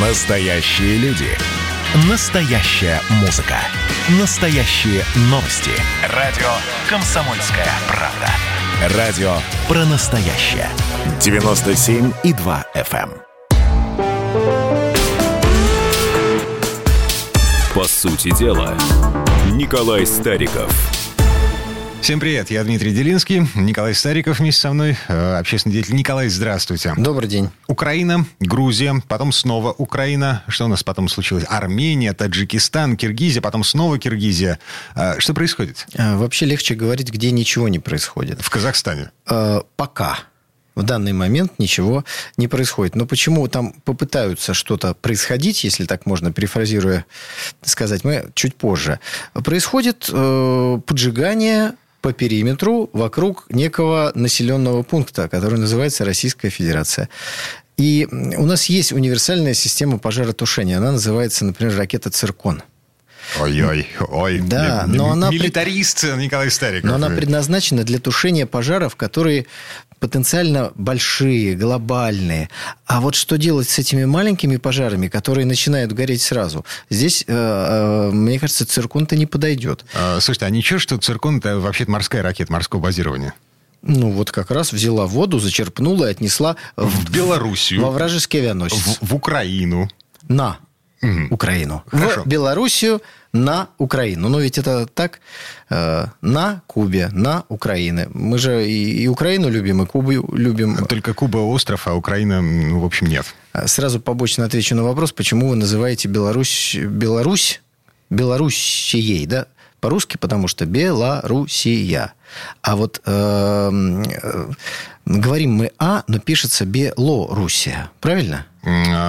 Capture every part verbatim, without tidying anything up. Настоящие люди. Настоящая музыка. Настоящие новости. Радио «Комсомольская правда». Радио «Про настоящее». девяносто семь и два эф эм. По сути дела, Николай Стариков. Всем привет, я Дмитрий Делинский, Николай Стариков вместе со мной, общественный деятель. Николай, здравствуйте. Добрый день. Украина, Грузия, потом снова Украина. Что у нас потом случилось? Армения, Таджикистан, Киргизия, потом снова Киргизия. Что происходит? Вообще легче говорить, где ничего не происходит. В Казахстане? Э, пока. В данный момент ничего не происходит. Но почему там попытаются что-то происходить, если так можно, перефразируя, сказать, мы чуть позже. Происходит э, поджигание по периметру вокруг некого населенного пункта, который называется Российская Федерация. И у нас есть универсальная система пожаротушения. Она называется, например, ракета «Циркон». Ой-ой, ой. Да, ми- но она... Милитарист Николай Стариков. Но она предназначена для тушения пожаров, которые потенциально большие, глобальные. А вот что делать с этими маленькими пожарами, которые начинают гореть сразу? Здесь, мне кажется, циркон-то не подойдет. Слушайте, а ничего, что циркон – это вообще-то морская ракета морского базирования? Ну, вот как раз взяла воду, зачерпнула и отнесла в, в Белоруссию, во вражеский авианосец. В, в Украину. На. Угу. Украину. Хорошо. В Белоруссию, на Украину. Но ведь это так. Э, на Кубе, на Украине. Мы же и, и Украину любим, и Кубу любим. Только Куба остров, а Украина, ну, в общем, нет. Сразу побочно отвечу на вопрос, почему вы называете Беларусь, Беларусь, Белоруссией, да? По-русски, потому что Белоруссия. А вот э, э, говорим мы «а», но пишется «Белоруссия». Правильно?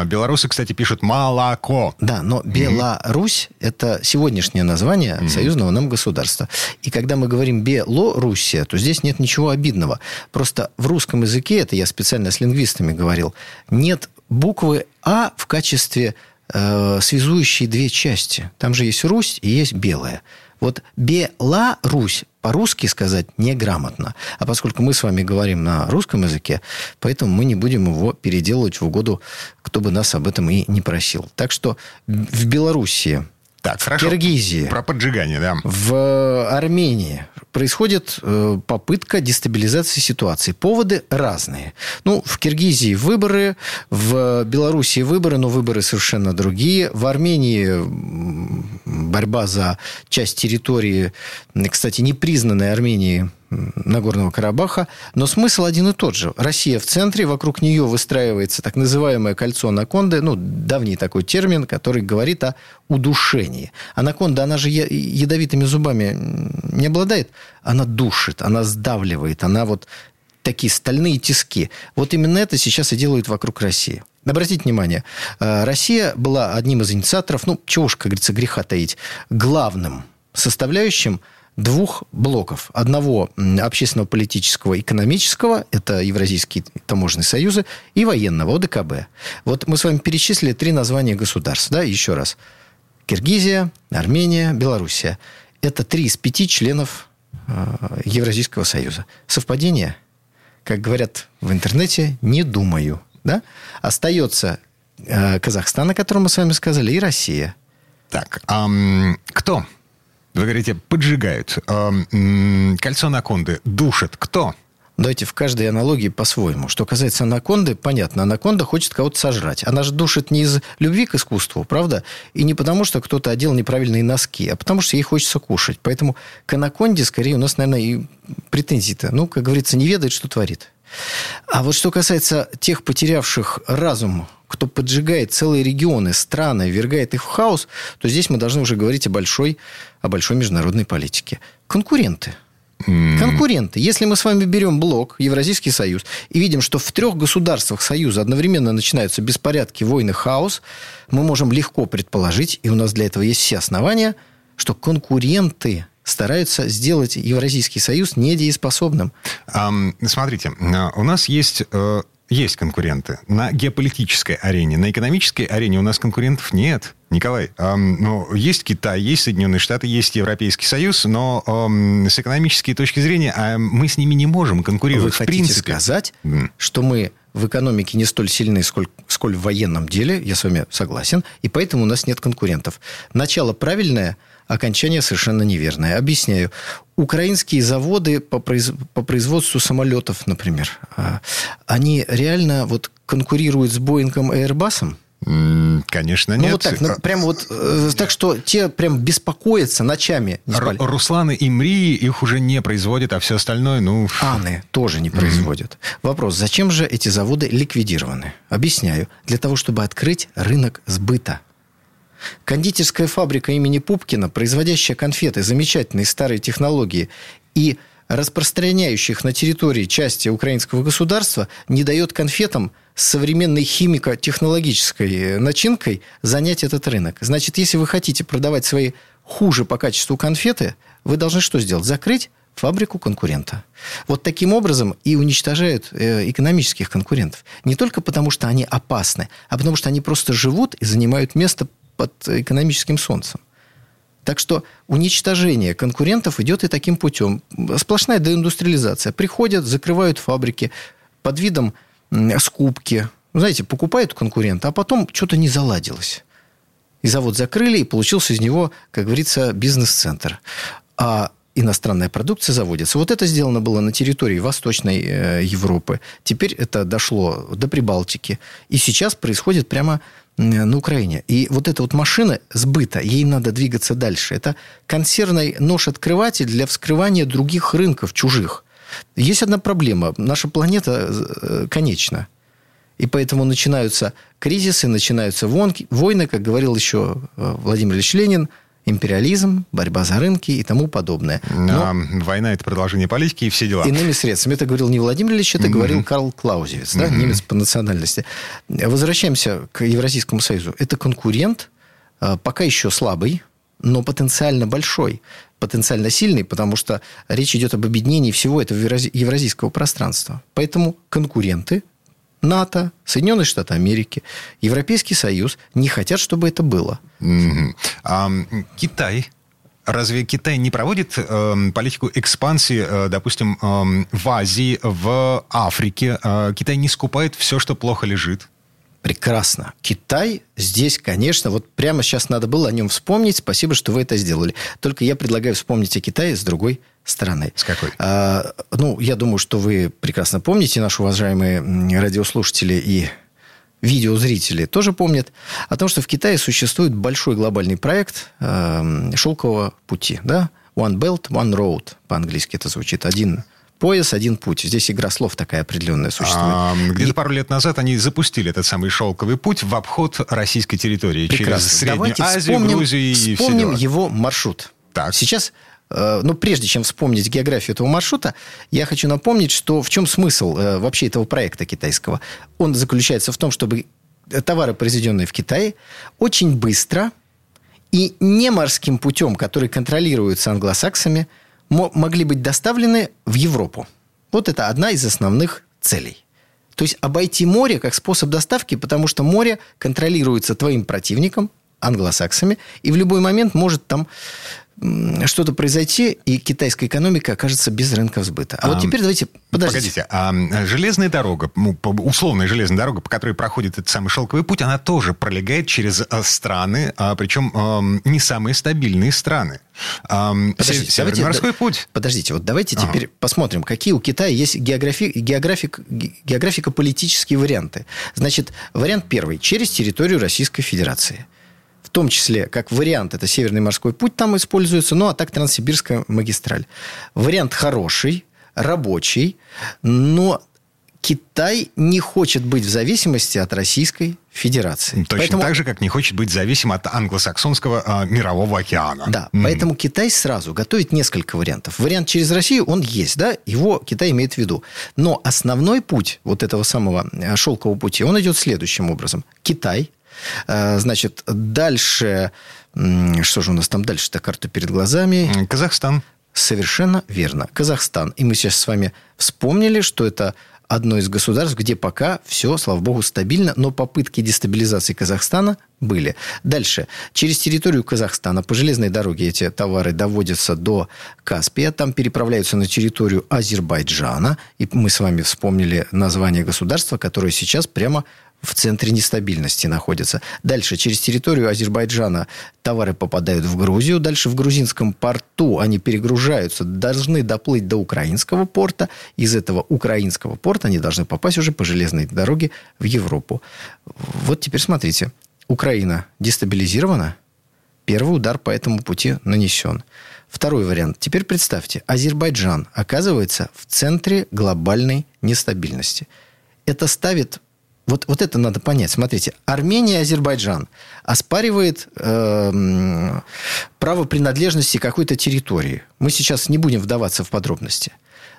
Белорусы, кстати, пишут «молоко». Да, но Беларусь – это сегодняшнее название mm-hmm. союзного нам государства. И когда мы говорим «Белоруссия», то здесь нет ничего обидного. Просто в русском языке, это я специально с лингвистами говорил, нет буквы «а» в качестве э, связующей две части. Там же есть «Русь» и есть «белая». Вот «Беларусь» по-русски сказать неграмотно. А поскольку мы с вами говорим на русском языке, поэтому мы не будем его переделывать в угоду, кто бы нас об этом и не просил. Так что в Белоруссии, так, в хорошо. Киргизии, про поджигание, да. В Армении происходит попытка дестабилизации ситуации. Поводы разные. Ну, в Киргизии выборы, в Белоруссии выборы, но выборы совершенно другие. В Армении борьба за часть территории, кстати, не признанной Арменией, Нагорного Карабаха, но смысл один и тот же. Россия в центре, вокруг нее выстраивается так называемое кольцо анаконды, ну, давний такой термин, который говорит о удушении. Анаконда, она же ядовитыми зубами не обладает, она душит, она сдавливает, она вот такие стальные тиски. Вот именно это сейчас и делают вокруг России. Обратите внимание, Россия была одним из инициаторов, ну, чего уж, как говорится, греха таить, главным составляющим двух блоков. Одного общественно-политического, экономического, это Евразийские таможенные союзы, и военного, о дэ ка бэ. Вот мы с вами перечислили три названия государств. Да? Еще раз. Киргизия, Армения, Белоруссия. Это три из пяти членов Евразийского союза. Совпадение, как говорят в интернете, не думаю. Да? Остается Казахстан, о котором мы с вами сказали, и Россия. Так, а кто? Вы говорите, поджигают. Кольцо анаконды душит. Кто? Давайте в каждой аналогии по-своему. Что касается анаконды, понятно, анаконда хочет кого-то сожрать. Она же душит не из любви к искусству, правда? И не потому, что кто-то одел неправильные носки, а потому, что ей хочется кушать. Поэтому к анаконде, скорее, у нас, наверное, и претензии-то. Ну, как говорится, не ведает, что творит. А вот что касается тех потерявших разум, кто поджигает целые регионы, страны, ввергает их в хаос, то здесь мы должны уже говорить о большой, о большой международной политике. Конкуренты. Mm. Конкуренты. Если мы с вами берем блок, Евразийский союз, и видим, что в трех государствах союза одновременно начинаются беспорядки, войны, хаос, мы можем легко предположить, и у нас для этого есть все основания, что конкуренты стараются сделать Евразийский союз недееспособным. Um, смотрите, у нас есть... Uh... Есть конкуренты. На геополитической арене. На экономической арене у нас конкурентов нет. Николай, эм, ну, есть Китай, есть Соединенные Штаты, есть Европейский Союз, но эм, с экономической точки зрения э, мы с ними не можем конкурировать. Вы хотите в принципе сказать, mm. что мы в экономике не столь сильны, сколь, сколь в военном деле, я с вами согласен, и поэтому у нас нет конкурентов. Начало правильное, окончание совершенно неверное. Объясняю. Украинские заводы по производству самолетов, например, они реально вот конкурируют с Боингом и Airbus'ом? Конечно, нет. Ну, вот так, ну, прям вот, э, так что те прям беспокоятся ночами. Не спали. Р- Русланы и Мрии их уже не производят, а все остальное, ну... Аны тоже не производят. Mm-hmm. Вопрос, зачем же эти заводы ликвидированы? Объясняю. Для того, чтобы открыть рынок сбыта. Кондитерская фабрика имени Пупкина, производящая конфеты, замечательные старые технологии, и распространяющая их на территории части украинского государства, не дает конфетам с современной химико-технологической начинкой занять этот рынок. Значит, если вы хотите продавать свои хуже по качеству конфеты, вы должны что сделать? Закрыть фабрику конкурента. Вот таким образом и уничтожают экономических конкурентов. Не только потому, что они опасны, а потому, что они просто живут и занимают место под экономическим солнцем. Так что уничтожение конкурентов идет и таким путем. Сплошная деиндустриализация. Приходят, закрывают фабрики под видом скупки. Знаете, покупают конкурента, а потом что-то не заладилось. И завод закрыли, и получился из него, как говорится, бизнес-центр. А иностранная продукция заводится. Вот это сделано было на территории Восточной Европы. Теперь это дошло до Прибалтики. И сейчас происходит прямо на Украине. И вот эта вот машина сбыта, ей надо двигаться дальше. Это консервный нож-открыватель для вскрывания других рынков, чужих. Есть одна проблема. Наша планета конечна. И поэтому начинаются кризисы, начинаются войны, как говорил еще Владимир Ильич Ленин, империализм, борьба за рынки и тому подобное. Но... Война – это продолжение политики и все дела. Иными средствами. Это говорил не Владимир Ильич, это mm-hmm. говорил Карл Клаузевиц, да? mm-hmm. немец по национальности. Возвращаемся к Евразийскому союзу. Это конкурент, пока еще слабый, но потенциально большой, потенциально сильный, потому что речь идет об объединении всего этого евразийского пространства. Поэтому конкуренты НАТО, Соединенные Штаты Америки, Европейский Союз не хотят, чтобы это было. Mm-hmm. А Китай... Разве Китай не проводит э, политику экспансии, э, допустим, э, в Азии, в Африке? Э, Китай не скупает все, что плохо лежит? Прекрасно. Китай здесь, конечно, вот прямо сейчас надо было о нем вспомнить. Спасибо, что вы это сделали. Только я предлагаю вспомнить о Китае с другой стороны. С какой? А, ну, я думаю, что вы прекрасно помните, наши уважаемые радиослушатели и видеозрители тоже помнят о том, что в Китае существует большой глобальный проект э, «Шелкового пути». Да? «One Belt, One Road» по-английски это звучит. «Один пояс, один путь». Здесь игра слов такая определенная существует. А, где-то и... пару лет назад они запустили этот самый «Шелковый путь» в обход российской территории. Прекрасно. Через Среднюю Давайте Азию, вспомним, Грузию и все дела. Вспомним его маршрут. Так. Сейчас... Но прежде чем вспомнить географию этого маршрута, я хочу напомнить, что в чем смысл вообще этого проекта китайского. Он заключается в том, чтобы товары, произведенные в Китае, очень быстро и не морским путем, который контролируется англосаксами, могли быть доставлены в Европу. Вот это одна из основных целей. То есть обойти море как способ доставки, потому что море контролируется твоим противником, англосаксами, и в любой момент может там что-то произойти, и китайская экономика окажется без рынков сбыта. А, а вот теперь давайте... Подождите. Погодите. А железная дорога, условная железная дорога, по которой проходит этот самый шелковый путь, она тоже пролегает через страны, причем не самые стабильные страны. Подождите, Северный давайте, морской путь. Подождите, вот давайте ага. теперь посмотрим, какие у Китая есть географи, географик, географико-политические варианты. Значит, вариант первый. Через территорию Российской Федерации. В том числе, как вариант, это Северный морской путь там используется, ну, а так Транссибирская магистраль. Вариант хороший, рабочий, но Китай не хочет быть в зависимости от Российской Федерации. Точно поэтому... так же, как не хочет быть зависим от англосаксонского э, мирового океана. Да, mm. поэтому Китай сразу готовит несколько вариантов. Вариант через Россию, он есть, да, его Китай имеет в виду. Но основной путь вот этого самого шелкового пути, он идет следующим образом. Китай... Значит, дальше... Что же у нас там дальше-то? Карта перед глазами. Казахстан. Совершенно верно. Казахстан. И мы сейчас с вами вспомнили, что это одно из государств, где пока все, слава богу, стабильно, но попытки дестабилизации Казахстана были. Дальше. Через территорию Казахстана по железной дороге эти товары доводятся до Каспия, там переправляются на территорию Азербайджана, и мы с вами вспомнили название государства, которое сейчас прямо в центре нестабильности находится. Дальше, через территорию Азербайджана товары попадают в Грузию. Дальше в грузинском порту они перегружаются, должны доплыть до украинского порта. Из этого украинского порта они должны попасть уже по железной дороге в Европу. Вот теперь смотрите. Украина дестабилизирована. Первый удар по этому пути нанесен. Второй вариант. Теперь представьте, Азербайджан оказывается в центре глобальной нестабильности. Это ставит... Вот, вот это надо понять. Смотрите, Армения и Азербайджан оспаривает э, право принадлежности какой-то территории. Мы сейчас не будем вдаваться в подробности.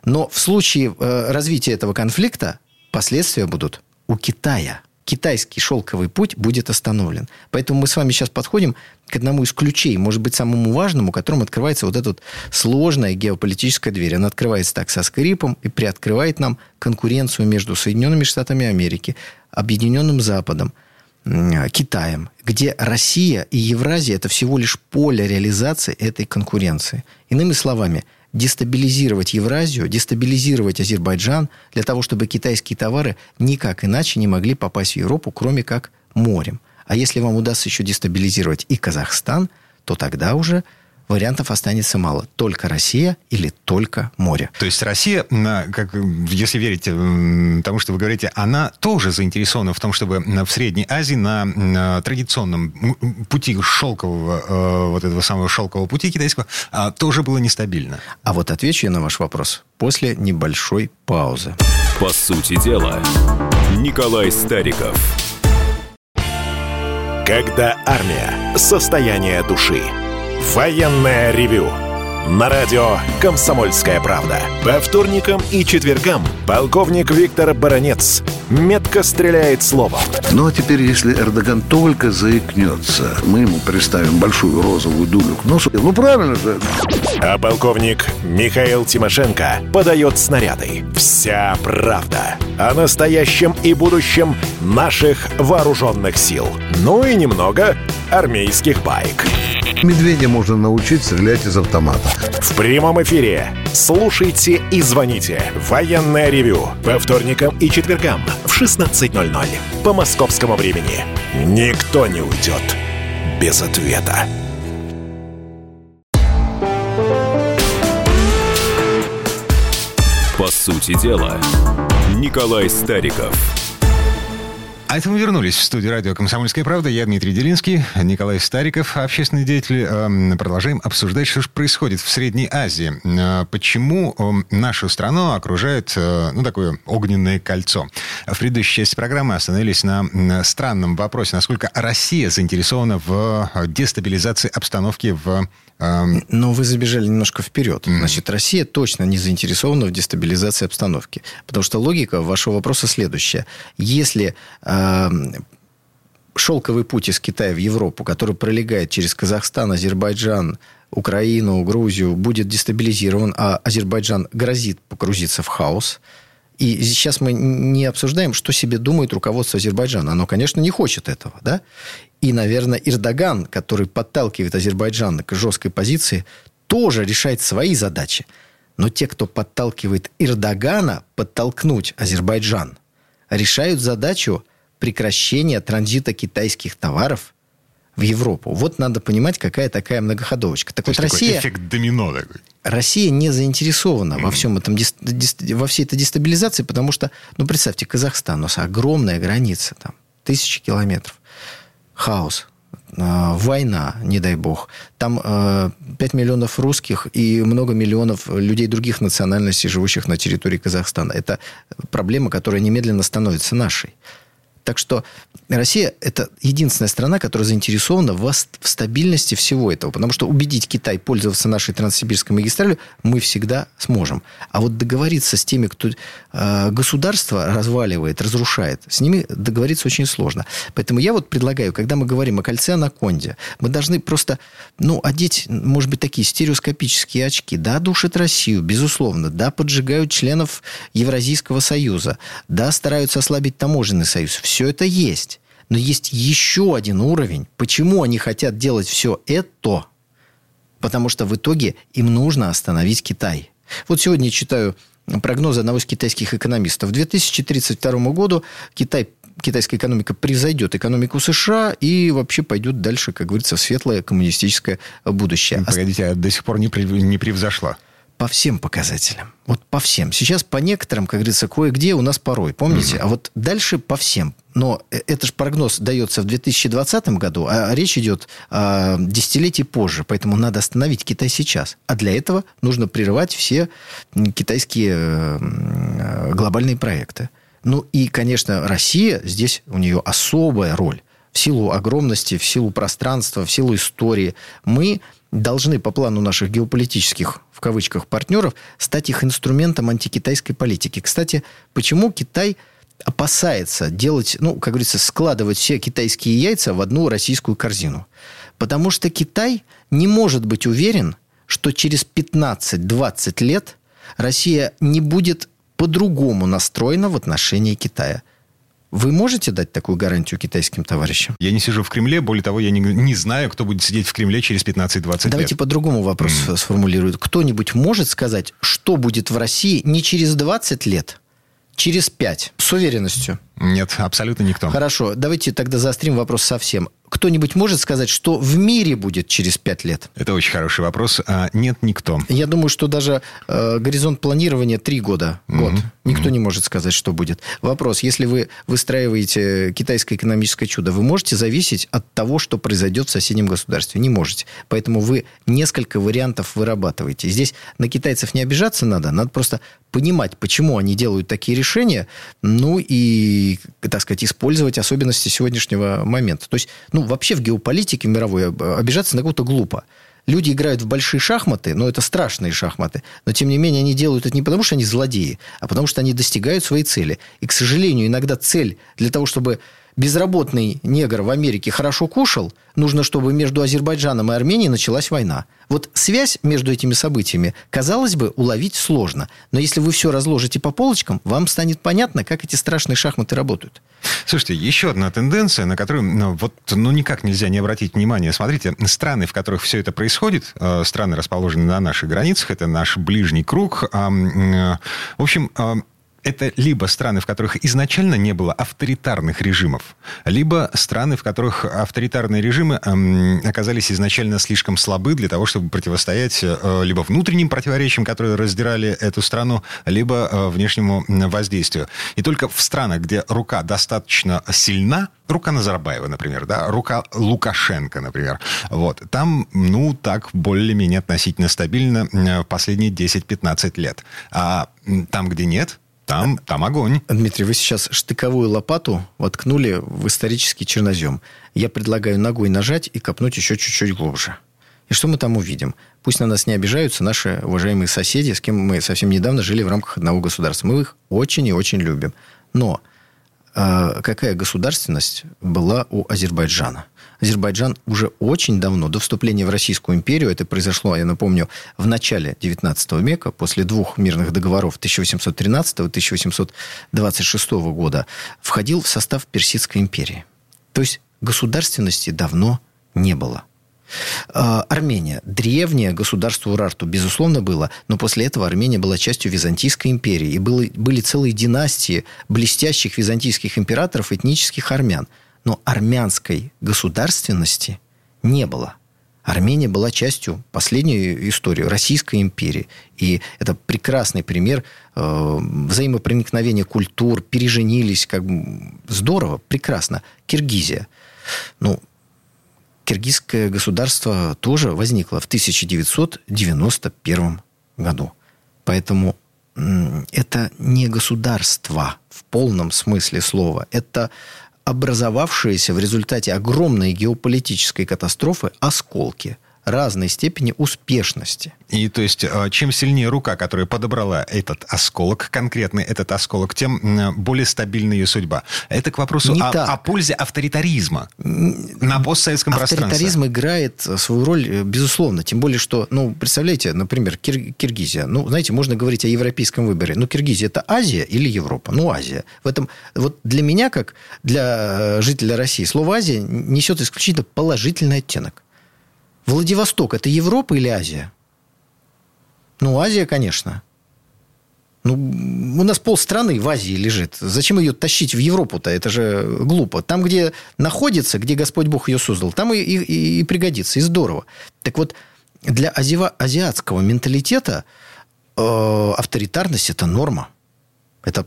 Но в случае э, развития этого конфликта последствия будут у Китая. Китайский шелковый путь будет остановлен. Поэтому мы с вами сейчас подходим к одному из ключей, может быть, самому важному, которым открывается вот эта вот сложная геополитическая дверь. Она открывается так со скрипом и приоткрывает нам конкуренцию между Соединенными Штатами Америки, Объединенным Западом, Китаем, где Россия и Евразия – это всего лишь поле реализации этой конкуренции. Иными словами, дестабилизировать Евразию, дестабилизировать Азербайджан для того, чтобы китайские товары никак иначе не могли попасть в Европу, кроме как морем. А если вам удастся еще дестабилизировать и Казахстан, то тогда уже вариантов останется мало. Только Россия или только море. То есть Россия, как, если верить тому, что вы говорите, она тоже заинтересована в том, чтобы в Средней Азии на традиционном пути шелкового, вот этого самого шелкового пути китайского, тоже было нестабильно. А вот отвечу я на ваш вопрос после небольшой паузы. По сути дела, Николай Стариков. Когда армия. Состояние души. Военное ревю. На радио «Комсомольская правда». По вторникам и четвергам полковник Виктор Баранец метко стреляет словом. Ну а теперь, если Эрдоган только заикнется, мы ему приставим большую розовую дулю к носу. Ну правильно же. А полковник Михаил Тимошенко подает снаряды. Вся правда о настоящем и будущем наших вооруженных сил. Ну и немного армейских баек. Медведя можно научить стрелять из автомата. В прямом эфире. Слушайте и звоните. Военное ревю. По вторникам и четвергам в шестнадцать ноль-ноль. По московскому времени. Никто не уйдет без ответа. По сути дела, Николай Стариков. А это мы вернулись в студию радио «Комсомольская правда». Я Дмитрий Делинский, Николай Стариков, общественный деятель. Продолжаем обсуждать, что же происходит в Средней Азии. Почему нашу страну окружает, ну, такое огненное кольцо? В предыдущей части программы остановились на странном вопросе, насколько Россия заинтересована в дестабилизации обстановки в... Но вы забежали немножко вперед. Значит, Россия точно не заинтересована в дестабилизации обстановки. Потому что логика вашего вопроса следующая. Если... шелковый путь из Китая в Европу, который пролегает через Казахстан, Азербайджан, Украину, Грузию, будет дестабилизирован, а Азербайджан грозит погрузиться в хаос. И сейчас мы не обсуждаем, что себе думает руководство Азербайджана. Оно, конечно, не хочет этого, да? И, наверное, Эрдоган, который подталкивает Азербайджан к жесткой позиции, тоже решает свои задачи. Но те, кто подталкивает Эрдогана подтолкнуть Азербайджан, решают задачу прекращение транзита китайских товаров в Европу. Вот надо понимать, какая такая многоходовочка. Так вот, Россия, эффект домино такой. Россия не заинтересована mm-hmm. во всем этом, во всей этой дестабилизации, потому что, ну, представьте, Казахстан, у нас огромная граница, там, тысячи километров, хаос, война, не дай бог. Там пять миллионов русских и много миллионов людей других национальностей, живущих на территории Казахстана. Это проблема, которая немедленно становится нашей. Так что Россия – это единственная страна, которая заинтересована в стабильности всего этого. Потому что убедить Китай пользоваться нашей Транссибирской магистралью мы всегда сможем. А вот договориться с теми, кто государство разваливает, разрушает, с ними договориться очень сложно. Поэтому я вот предлагаю, когда мы говорим о кольце Анаконде, мы должны просто ну, одеть, может быть, такие стереоскопические очки. Да, душат Россию, безусловно. Да, поджигают членов Евразийского союза. Да, стараются ослабить таможенный союз. Все это есть. Но есть еще один уровень. Почему они хотят делать все это? Потому что в итоге им нужно остановить Китай. Вот сегодня я читаю прогнозы одного из китайских экономистов. К две тысячи тридцать второму году Китай, китайская экономика превзойдет экономику США и вообще пойдет дальше, как говорится, в светлое коммунистическое будущее. Погодите, а до сих пор не превзошла? По всем показателям. Вот по всем. Сейчас по некоторым, как говорится, кое-где у нас порой. Помните? Угу. А вот дальше по всем. Но это же прогноз дается в две тысячи двадцатом году, а речь идет о десятилетии позже. Поэтому надо остановить Китай сейчас. А для этого нужно прерывать все китайские глобальные проекты. Ну и, конечно, Россия, здесь у нее особая роль. В силу огромности, в силу пространства, в силу истории. Мы должны по плану наших геополитических, в кавычках, партнеров стать их инструментом антикитайской политики. Кстати, почему Китай опасается делать, ну, как говорится, складывать все китайские яйца в одну российскую корзину? Потому что Китай не может быть уверен, что через пятнадцать-двадцать лет Россия не будет по-другому настроена в отношении Китая. Вы можете дать такую гарантию китайским товарищам? Я не сижу в Кремле. Более того, я не, не знаю, кто будет сидеть в Кремле через пятнадцать-двадцать Давайте лет. Давайте по-другому вопрос mm. сформулирую. Кто-нибудь может сказать, что будет в России не через двадцать лет, через пять? С уверенностью. Нет, абсолютно никто. Хорошо. Давайте тогда заострим вопрос совсем. Кто-нибудь может сказать, что в мире будет через пять лет? Это очень хороший вопрос. А нет, никто. Я думаю, что даже э, горизонт планирования три года, год. Mm-hmm. Никто mm-hmm. не может сказать, что будет. Вопрос. Если вы выстраиваете китайское экономическое чудо, вы можете зависеть от того, что произойдет в соседнем государстве? Не можете. Поэтому вы несколько вариантов вырабатываете. Здесь на китайцев не обижаться надо. Надо просто понимать, почему они делают такие решения. Ну и, так сказать, использовать особенности сегодняшнего момента. То есть, ну, Ну, вообще в геополитике мировой обижаться на кого-то глупо. Люди играют в большие шахматы, но это страшные шахматы. Но, тем не менее, они делают это не потому, что они злодеи, а потому, что они достигают своей цели. И, к сожалению, иногда цель для того, чтобы безработный негр в Америке хорошо кушал, нужно, чтобы между Азербайджаном и Арменией началась война. Вот связь между этими событиями, казалось бы, уловить сложно. Но если вы все разложите по полочкам, вам станет понятно, как эти страшные шахматы работают. Слушайте, еще одна тенденция, на которую ну, вот, ну, никак нельзя не обратить внимание. Смотрите, страны, в которых все это происходит, страны, расположенные на наших границах, это наш ближний круг. В общем, это либо страны, в которых изначально не было авторитарных режимов, либо страны, в которых авторитарные режимы эм, оказались изначально слишком слабы для того, чтобы противостоять э, либо внутренним противоречиям, которые раздирали эту страну, либо э, внешнему воздействию. И только в странах, где рука достаточно сильна, рука Назарбаева, например, да, рука Лукашенко, например, вот, там, ну, так более-менее относительно стабильно э, последние десять-пятнадцать лет. А там, где нет, Там, там огонь. Дмитрий, вы сейчас штыковую лопату воткнули в исторический чернозем. Я предлагаю ногой нажать и копнуть еще чуть-чуть глубже. И что мы там увидим? Пусть на нас не обижаются наши уважаемые соседи, с кем мы совсем недавно жили в рамках одного государства. Мы их очень и очень любим. Но э, какая государственность была у Азербайджана? Азербайджан уже очень давно, до вступления в Российскую империю, это произошло, я напомню, в начале девятнадцатого века, после двух мирных договоров тысяча восемьсот тринадцатого и тысяча восемьсот двадцать шестого года, входил в состав Персидской империи. То есть государственности давно не было. Армения. Древнее государство Урарту, безусловно, было, но после этого Армения была частью Византийской империи, и были, были целые династии блестящих византийских императоров, этнических армян. Но армянской государственности не было. Армения была частью последней истории Российской империи. И это прекрасный пример взаимопроникновения культур. Переженились. Как здорово, прекрасно. Киргизия. Ну, киргизское государство тоже возникло в тысяча девятьсот девяносто первом году. Поэтому это не государство в полном смысле слова. Это образовавшиеся в результате огромной геополитической катастрофы осколки разной степени успешности. И то есть, чем сильнее рука, которая подобрала этот осколок, конкретный этот осколок, тем более стабильна ее судьба. Это к вопросу о, о пользе авторитаризма на постсоветском пространстве. Авторитаризм играет свою роль, безусловно. Тем более, что, ну, представляете, например, Кир- Киргизия. Ну, знаете, можно говорить о европейском выборе. Ну, Киргизия – это Азия или Европа? Ну, Азия. В этом, вот для меня, как для жителя России, слово «Азия» несет исключительно положительный оттенок. Владивосток – это Европа или Азия? Ну, Азия, конечно. Ну, у нас полстраны в Азии лежит. Зачем ее тащить в Европу-то? Это же глупо. Там, где находится, где Господь Бог ее создал, там и, и, и пригодится, и здорово. Так вот, для азиатского менталитета э, авторитарность – это норма. Это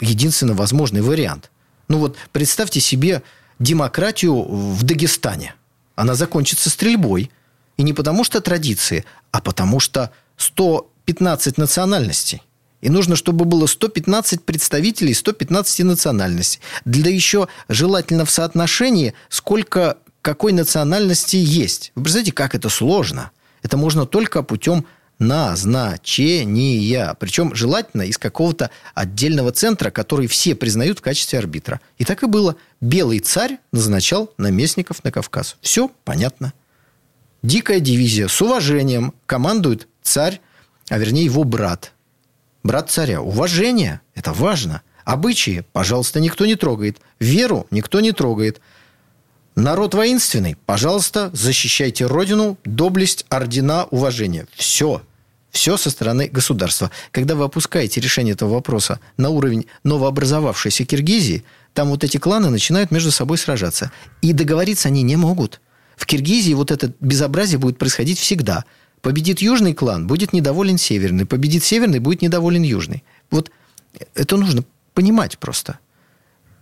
единственно возможный вариант. Ну, вот представьте себе демократию в Дагестане. Она закончится стрельбой. И не потому что традиции, а потому что сто пятнадцать национальностей. И нужно, чтобы было сто пятнадцать представителей сто пятнадцать национальностей. Да еще желательно в соотношении, сколько какой национальности есть. Вы представляете, как это сложно? Это можно только путем назначения. Причем желательно из какого-то отдельного центра, который все признают в качестве арбитра. И так и было. Белый царь назначал наместников на Кавказ. Все понятно. Дикая дивизия с уважением командует царь, а вернее его брат. Брат царя. Уважение – это важно. Обычаи, пожалуйста, никто не трогает. Веру никто не трогает. Народ воинственный, пожалуйста, защищайте родину, доблесть, ордена, уважение. Все. Все со стороны государства. Когда вы опускаете решение этого вопроса на уровень новообразовавшейся Киргизии, там вот эти кланы начинают между собой сражаться. И договориться они не могут. В Киргизии вот это безобразие будет происходить всегда. Победит южный клан, будет недоволен северный. Победит северный, будет недоволен южный. Вот это нужно понимать просто.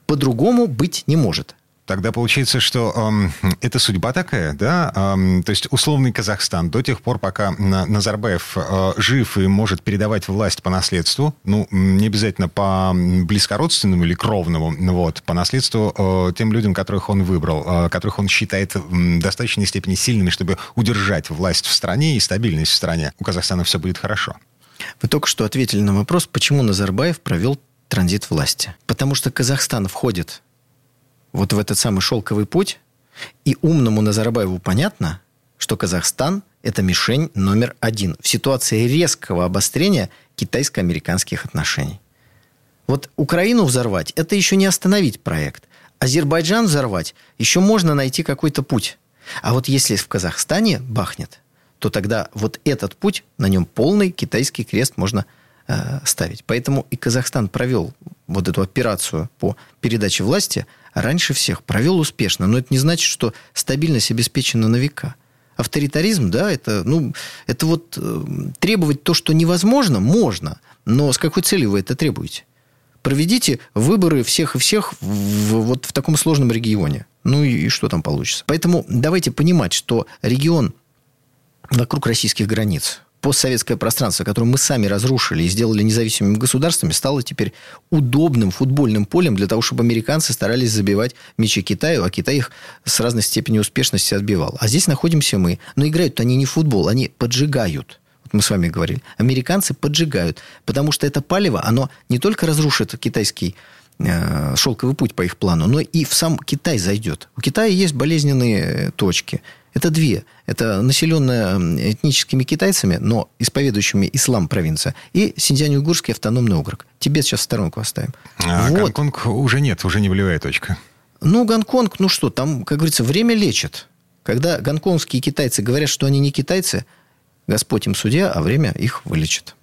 По-другому быть не может. Тогда получается, что эм, это судьба такая, да? Эм, то есть условный Казахстан до тех пор, пока Назарбаев э, жив и может передавать власть по наследству, ну, не обязательно по близкородственному или кровному, вот, по наследству э, тем людям, которых он выбрал, э, которых он считает в достаточной степени сильными, чтобы удержать власть в стране и стабильность в стране. У Казахстана все будет хорошо. Вы только что ответили на вопрос, почему Назарбаев провел транзит власти. Потому что Казахстан входит вот в этот самый шелковый путь. И умному Назарбаеву понятно, что Казахстан – это мишень номер один в ситуации резкого обострения китайско-американских отношений. Вот Украину взорвать – это еще не остановить проект. Азербайджан взорвать – еще можно найти какой-то путь. А вот если в Казахстане бахнет, то тогда вот этот путь, на нем полный китайский крест можно э, ставить. Поэтому и Казахстан провел вот эту операцию по передаче власти – раньше всех, провел успешно. Но это не значит, что стабильность обеспечена на века. Авторитаризм, да, это, ну, это вот э, требовать то, что невозможно, можно. Но с какой целью вы это требуете? Проведите выборы всех и всех в, в, вот в таком сложном регионе. Ну и, и что там получится? Поэтому давайте понимать, что регион вокруг российских границ, постсоветское пространство, которое мы сами разрушили и сделали независимыми государствами, стало теперь удобным футбольным полем для того, чтобы американцы старались забивать мячи Китаю, а Китай их с разной степенью успешности отбивал. А здесь находимся мы. Но играют-то они не в футбол, они поджигают. Вот мы с вами говорили. Американцы поджигают, потому что это палево, оно не только разрушит китайский э, шелковый путь по их плану, но и в сам Китай зайдет. У Китая есть болезненные точки. Это две. Это населенная этническими китайцами, но исповедующими ислам провинция, и Синьцзянь-Уйгурский автономный округ. Тибет сейчас в сторонку оставим. А вот. Гонконг уже нет, уже не болевая точка. Ну, Гонконг, ну что, там, как говорится, время лечит. Когда гонконгские китайцы говорят, что они не китайцы, Господь им судья, а время их вылечит.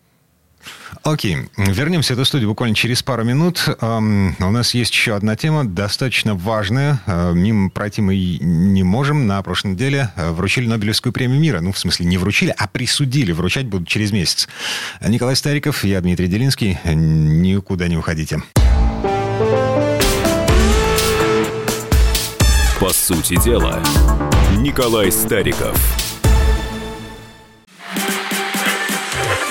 Окей. Вернемся в эту студию буквально через пару минут. Эм, у нас есть еще одна тема, достаточно важная. Э, мимо пройти мы не можем. На прошлой неделе вручили Нобелевскую премию мира. Ну, в смысле, не вручили, а присудили. Вручать будут через месяц. Николай Стариков, я Дмитрий Делинский. Никуда не уходите. По сути дела, Николай Стариков.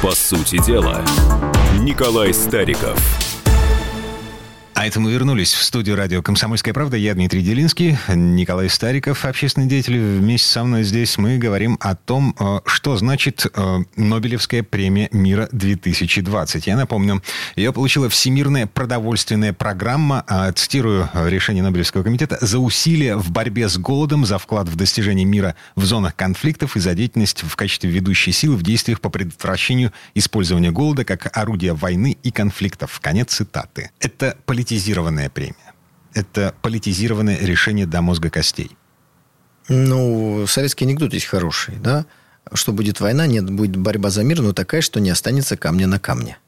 По сути дела, Николай Стариков. А это мы вернулись в студию радио «Комсомольская правда». Я Дмитрий Делинский, Николай Стариков, общественный деятель. Вместе со мной здесь мы говорим о том, что значит Нобелевская премия мира две тысячи двадцать. Я напомню, ее получила Всемирная продовольственная программа, цитирую решение Нобелевского комитета, за усилия в борьбе с голодом, за вклад в достижение мира в зонах конфликтов и за деятельность в качестве ведущей силы в действиях по предотвращению использования голода как орудия войны и конфликтов. Конец цитаты. Это политическая Политизированная премия. Это политизированное решение до мозга костей. Ну, советский анекдот есть хороший, да? Что будет война, нет, будет борьба за мир, но такая, что не останется камня на камне.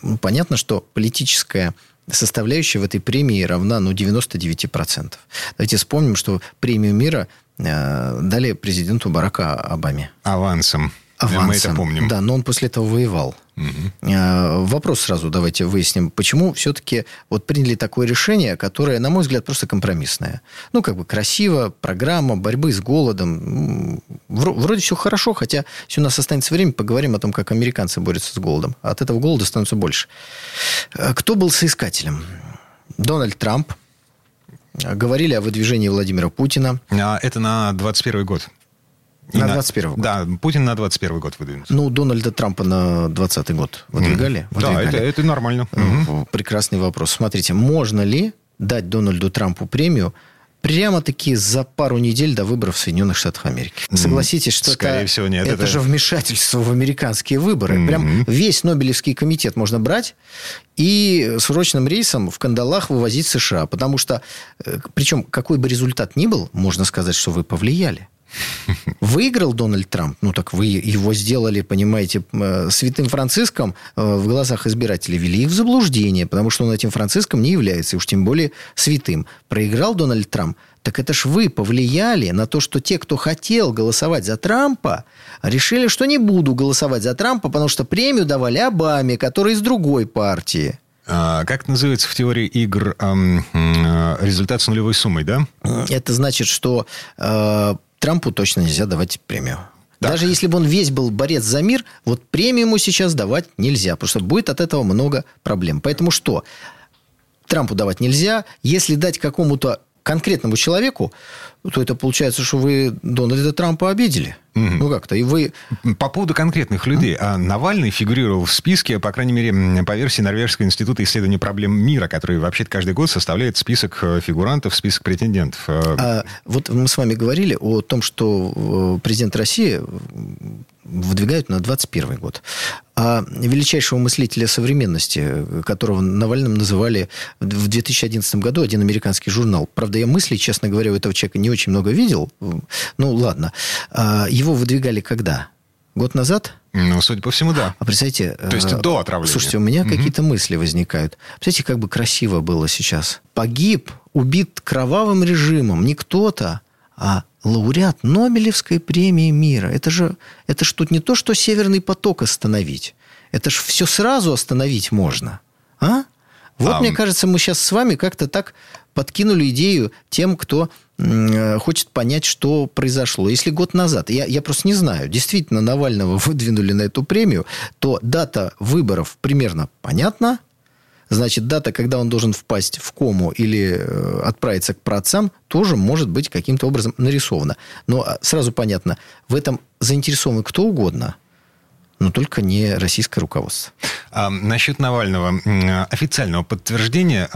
Ну, понятно, что политическая составляющая в этой премии равна, ну, девяносто девять процентов. Давайте вспомним, что премию мира э, дали президенту Барака Обаме. Авансом. Авансом. Мы это помним. Да, но он после этого воевал. Угу. Вопрос сразу давайте выясним. Почему все-таки вот приняли такое решение, которое, на мой взгляд, просто компромиссное? Ну, как бы красиво, программа борьбы с голодом. Вроде все хорошо, хотя все у нас останется время, поговорим о том, как американцы борются с голодом. От этого голода становится больше. Кто был соискателем? Дональд Трамп. Говорили о выдвижении Владимира Путина. Это на двадцать первый год. И на двадцать первый год. Да, Путин на двадцать первый год выдвинулся. Ну, Дональда Трампа на двадцатый год выдвигали. Mm. выдвигали. Да, это, это нормально. Mm-hmm. Прекрасный вопрос. Смотрите, можно ли дать Дональду Трампу премию прямо-таки за пару недель до выборов в Соединенных Штатах Америки? Согласитесь, что Скорее это, всего, нет, это, это же вмешательство в американские выборы. Mm-hmm. Прям весь Нобелевский комитет можно брать и срочным рейсом в кандалах вывозить в США. Потому что, причем, какой бы результат ни был, можно сказать, что вы повлияли. Выиграл Дональд Трамп, ну так вы его сделали, понимаете, святым Франциском в глазах избирателей, вели их в заблуждение, потому что он этим Франциском не является, и уж тем более святым. Проиграл Дональд Трамп, так это ж вы повлияли на то, что те, кто хотел голосовать за Трампа, решили, что не буду голосовать за Трампа, потому что премию давали Обаме, который из другой партии. Как называется в теории игр результат с нулевой суммой, да? Это значит, что Трампу точно нельзя давать премию. Да. Даже если бы он весь был борец за мир, вот премию ему сейчас давать нельзя, потому что будет от этого много проблем. Поэтому что? Трампу давать нельзя. Если дать какому-то конкретному человеку, то это получается, что вы Дональда Трампа обидели. Угу. Ну, как-то. И вы... По поводу конкретных людей. А? Навальный фигурировал в списке, по крайней мере, по версии Норвежского института исследований проблем мира, который вообще-то каждый год составляет список фигурантов, список претендентов. А, вот мы с вами говорили о том, что президент России выдвигают на двадцать первый год. А величайшего мыслителя современности, которого Навальным называли в две тысячи одиннадцатом году один американский журнал. Правда, я мыслей, честно говоря, у этого человека не очень много видел. Ну, ладно. Его выдвигали когда? Год назад? Ну, судя по всему, да. А представьте... То есть, до отравления. Слушайте, у меня угу. какие-то мысли возникают. Представляете, как бы красиво было сейчас. Погиб, убит кровавым режимом не кто-то, а лауреат Нобелевской премии мира. Это же, это ж тут не то, что Северный поток остановить. Это ж все сразу остановить можно. А? Вот, а... мне кажется, мы сейчас с вами как-то так подкинули идею тем, кто хочет понять, что произошло. Если год назад, я, я просто не знаю, действительно Навального выдвинули на эту премию, то дата выборов примерно понятна. Значит, дата, когда он должен впасть в кому или отправиться к праотцам, тоже может быть каким-то образом нарисована. Но сразу понятно, в этом заинтересован кто угодно. но только не российское руководство. А насчет Навального официального подтверждения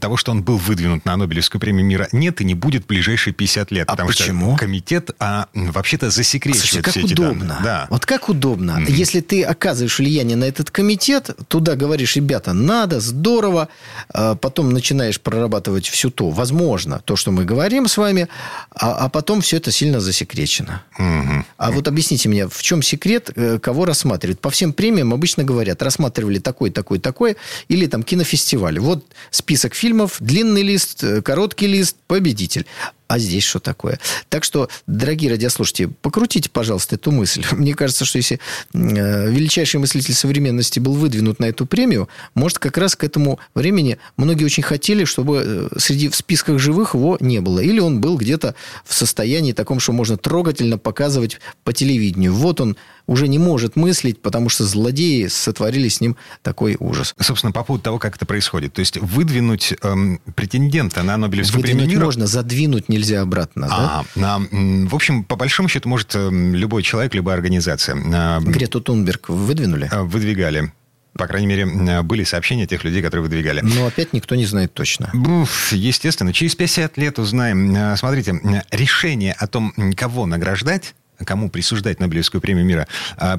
того, что он был выдвинут на Нобелевскую премию мира, нет и не будет в ближайшие пятьдесят лет. А потому почему? Что комитет а, вообще-то засекречивает все эти данные. Слушайте, как удобно. Да. Вот как удобно. Mm-hmm. Если ты оказываешь влияние на этот комитет, туда говоришь, ребята, надо, здорово, потом начинаешь прорабатывать всю то, возможно, то, что мы говорим с вами, а, а потом все это сильно засекречено. Mm-hmm. А вот объясните мне, в чем секрет, кого рассматривают? По всем премиям обычно говорят, рассматривали такой, такой, такой, или там кинофестиваль. Вот список фильмов, длинный лист, короткий лист, победитель. А здесь что такое? Так что, дорогие радиослушатели, покрутите, пожалуйста, эту мысль. Мне кажется, что если величайший мыслитель современности был выдвинут на эту премию, может, как раз к этому времени многие очень хотели, чтобы среди в списках живых его не было. Или он был где-то в состоянии таком, что можно трогательно показывать по телевидению. Вот он уже не может мыслить, потому что злодеи сотворили с ним такой ужас. Собственно, по поводу того, как это происходит. То есть, выдвинуть эм, претендента на Нобелевскую премию мира... можно, задвинуть нельзя обратно, а, да? А, в общем, по большому счету, может любой человек, любая организация. Грету Тунберг выдвинули? Выдвигали. По крайней мере, были сообщения тех людей, которые выдвигали. Но опять никто не знает точно. Буф, естественно. Через пятьдесят лет узнаем. Смотрите, решение о том, кого награждать, кому присуждать Нобелевскую премию мира,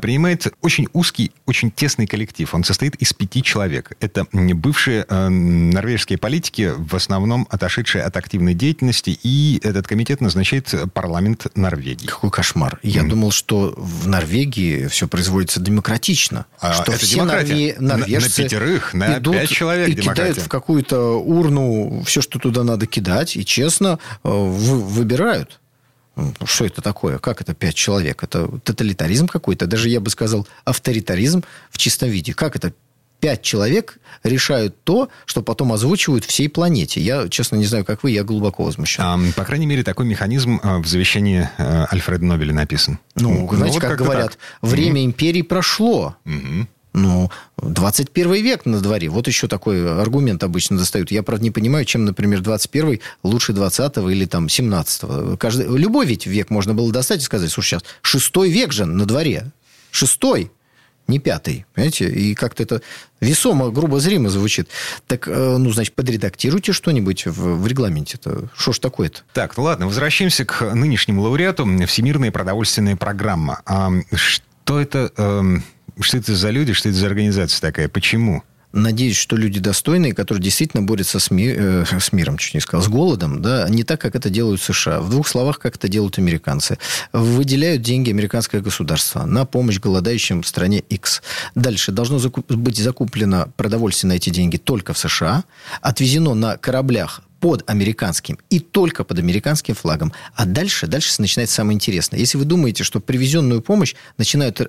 принимает очень узкий, очень тесный коллектив. Он состоит из пяти человек. Это бывшие норвежские политики, в основном отошедшие от активной деятельности, и этот комитет назначает парламент Норвегии. Какой кошмар. Я mm. думал, что в Норвегии все производится демократично. А, что это все демократия. Норве... На, на пятерых, на пять человек и демократия. Кидают в какую-то урну все, что туда надо кидать, и честно вы, выбирают. Что это такое? Как это пять человек? Это тоталитаризм какой-то. Даже, я бы сказал, авторитаризм в чистом виде. Как это? Пять человек решают то, что потом озвучивают всей планете. Я, честно, не знаю, как вы, я глубоко возмущен. По крайней мере, такой механизм в завещании Альфреда Нобеля написан. Ну, знаете, ну, вот как говорят, так. Время mm-hmm. империи прошло. Mm-hmm. Ну, двадцать первый век на дворе. Вот еще такой аргумент обычно достают. Я, правда, не понимаю, чем, например, двадцать первый лучше двадцатого или там семнадцатого. Каждый... Любой ведь век можно было достать и сказать, слушай, сейчас шестой век же на дворе. Шестой, не пятый. Понимаете? И как-то это весомо, грубо, зримо звучит. Так, ну, значит, подредактируйте что-нибудь в, в регламенте-то. Что ж такое-то? Так, ну ладно, возвращаемся к нынешнему лауреату. Всемирная продовольственная программа. А что это... Э... Что это за люди, что это за организация такая? Почему? Надеюсь, что люди достойные, которые действительно борются с, ми... э, с миром, чуть не сказал, с голодом, да, не так, как это делают США. В двух словах, как это делают американцы. Выделяют деньги американское государство на помощь голодающим в стране X. Дальше. Должно закуп... быть закуплено продовольствие на эти деньги только в США, отвезено на кораблях под американским и только под американским флагом. А дальше, дальше начинается самое интересное. Если вы думаете, что привезенную помощь начинают э,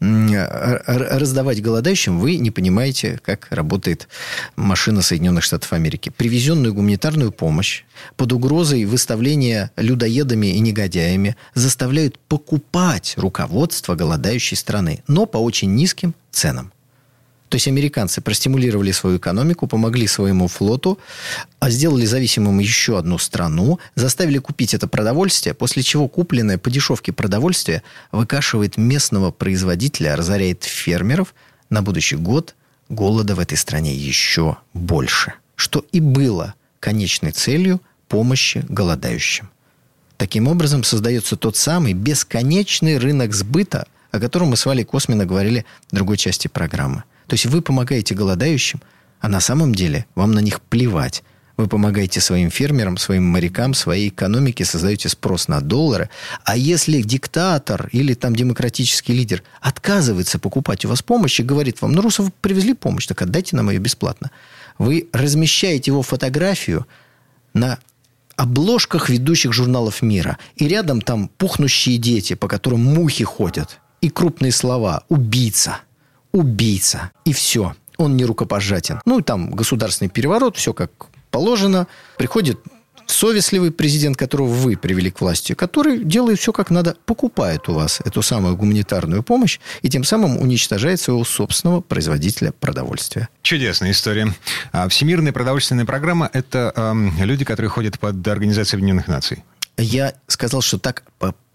э, раздавать голодающим, вы не понимаете, как работает машина Соединенных Штатов Америки. Привезенную гуманитарную помощь под угрозой выставления людоедами и негодяями заставляют покупать руководство голодающей страны, но по очень низким ценам. То есть американцы простимулировали свою экономику, помогли своему флоту, сделали зависимым еще одну страну, заставили купить это продовольствие, после чего купленное по дешевке продовольствие выкашивает местного производителя, разоряет фермеров. На будущий год голода в этой стране еще больше. Что и было конечной целью помощи голодающим. Таким образом создается тот самый бесконечный рынок сбыта, о котором мы с Валей Космино говорили в другой части программы. То есть вы помогаете голодающим, а на самом деле вам на них плевать. Вы помогаете своим фермерам, своим морякам, своей экономике, создаете спрос на доллары. А если диктатор или там демократический лидер отказывается покупать у вас помощь и говорит вам, ну, русов привезли помощь, так отдайте нам ее бесплатно. Вы размещаете его фотографию на обложках ведущих журналов мира. И рядом там пухнущие дети, по которым мухи ходят. И крупные слова «убийца». Убийца. И все. Он не рукопожатен. Ну, и там государственный переворот, все как положено. Приходит совестливый президент, которого вы привели к власти, который делает все как надо, покупает у вас эту самую гуманитарную помощь и тем самым уничтожает своего собственного производителя продовольствия. Чудесная история. Всемирная продовольственная программа – это э, люди, которые ходят под Организацией Объединенных Наций. Я сказал, что так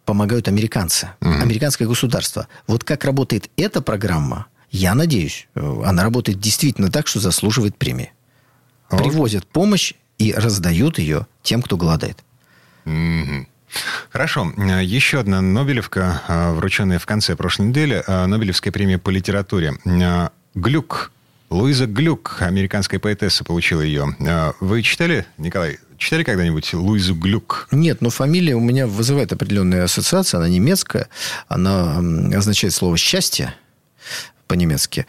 по помогают американцы, mm-hmm. американское государство. Вот как работает эта программа, я надеюсь, она работает действительно так, что заслуживает премии. Oh. Привозят помощь и раздают ее тем, кто голодает. Mm-hmm. Хорошо. Еще одна Нобелевка, врученная в конце прошлой недели, Нобелевская премия по литературе. Глюк. Луиза Глюк, американская поэтесса, получила ее. Вы читали, Николай, читали когда-нибудь Луизу Глюк? Нет, но фамилия у меня вызывает определенные ассоциации. Она немецкая. Она означает слово «счастье» по-немецки.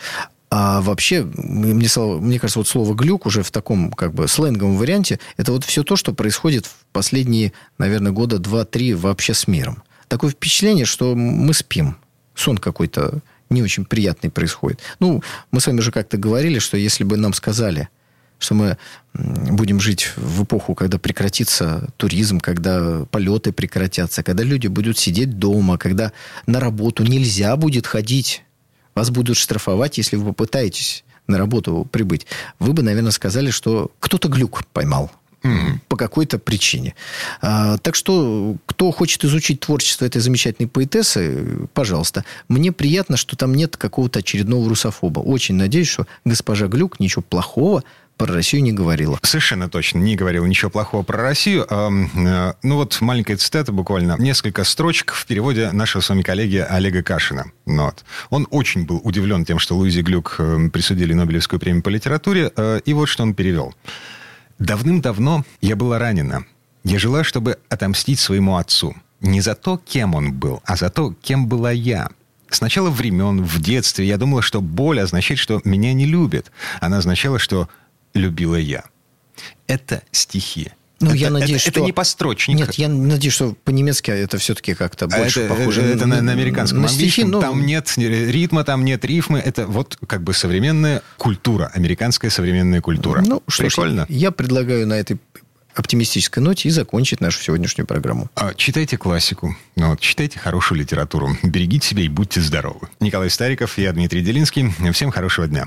А вообще, мне, мне кажется, вот слово «глюк» уже в таком как бы сленговом варианте, это вот все то, что происходит в последние, наверное, года два-три вообще с миром. Такое впечатление, что мы спим. Сон какой-то не очень приятный происходит. Ну, мы с вами уже как-то говорили, что если бы нам сказали, что мы будем жить в эпоху, когда прекратится туризм, когда полеты прекратятся, когда люди будут сидеть дома, когда на работу нельзя будет ходить, вас будут штрафовать, если вы попытаетесь на работу прибыть. Вы бы, наверное, сказали, что кто-то глюк поймал mm-hmm. по какой-то причине. А, так что, кто хочет изучить творчество этой замечательной поэтессы, пожалуйста. Мне приятно, что там нет какого-то очередного русофоба. Очень надеюсь, что госпожа Глюк ничего плохого про Россию не говорила. Совершенно точно не говорила ничего плохого про Россию. Ну вот маленькая цитата буквально. Несколько строчек в переводе нашего с вами коллеги Олега Кашина. Вот. Он очень был удивлен тем, что Луизе Глюк присудили Нобелевскую премию по литературе. И вот что он перевел. «Давным-давно я была ранена. Я жила, чтобы отомстить своему отцу. Не за то, кем он был, а за то, кем была я. С начала времен, в детстве, я думала, что боль означает, что меня не любят. Она означала, что любила я». Это стихи. Ну, это, я надеюсь, это, что... это не построчник. Нет, я надеюсь, что по-немецки это все-таки как-то больше это, похоже это, это на... Это на американском, на стихи, но... Там нет ритма, там нет рифмы. Это вот как бы современная культура, американская современная культура. Ну, что прикольно. Ж, я предлагаю на этой оптимистической ноте и закончить нашу сегодняшнюю программу. А, читайте классику, вот, читайте хорошую литературу. Берегите себя и будьте здоровы. Николай Стариков, я Дмитрий Делинский. Всем хорошего дня.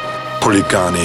Хулиганы.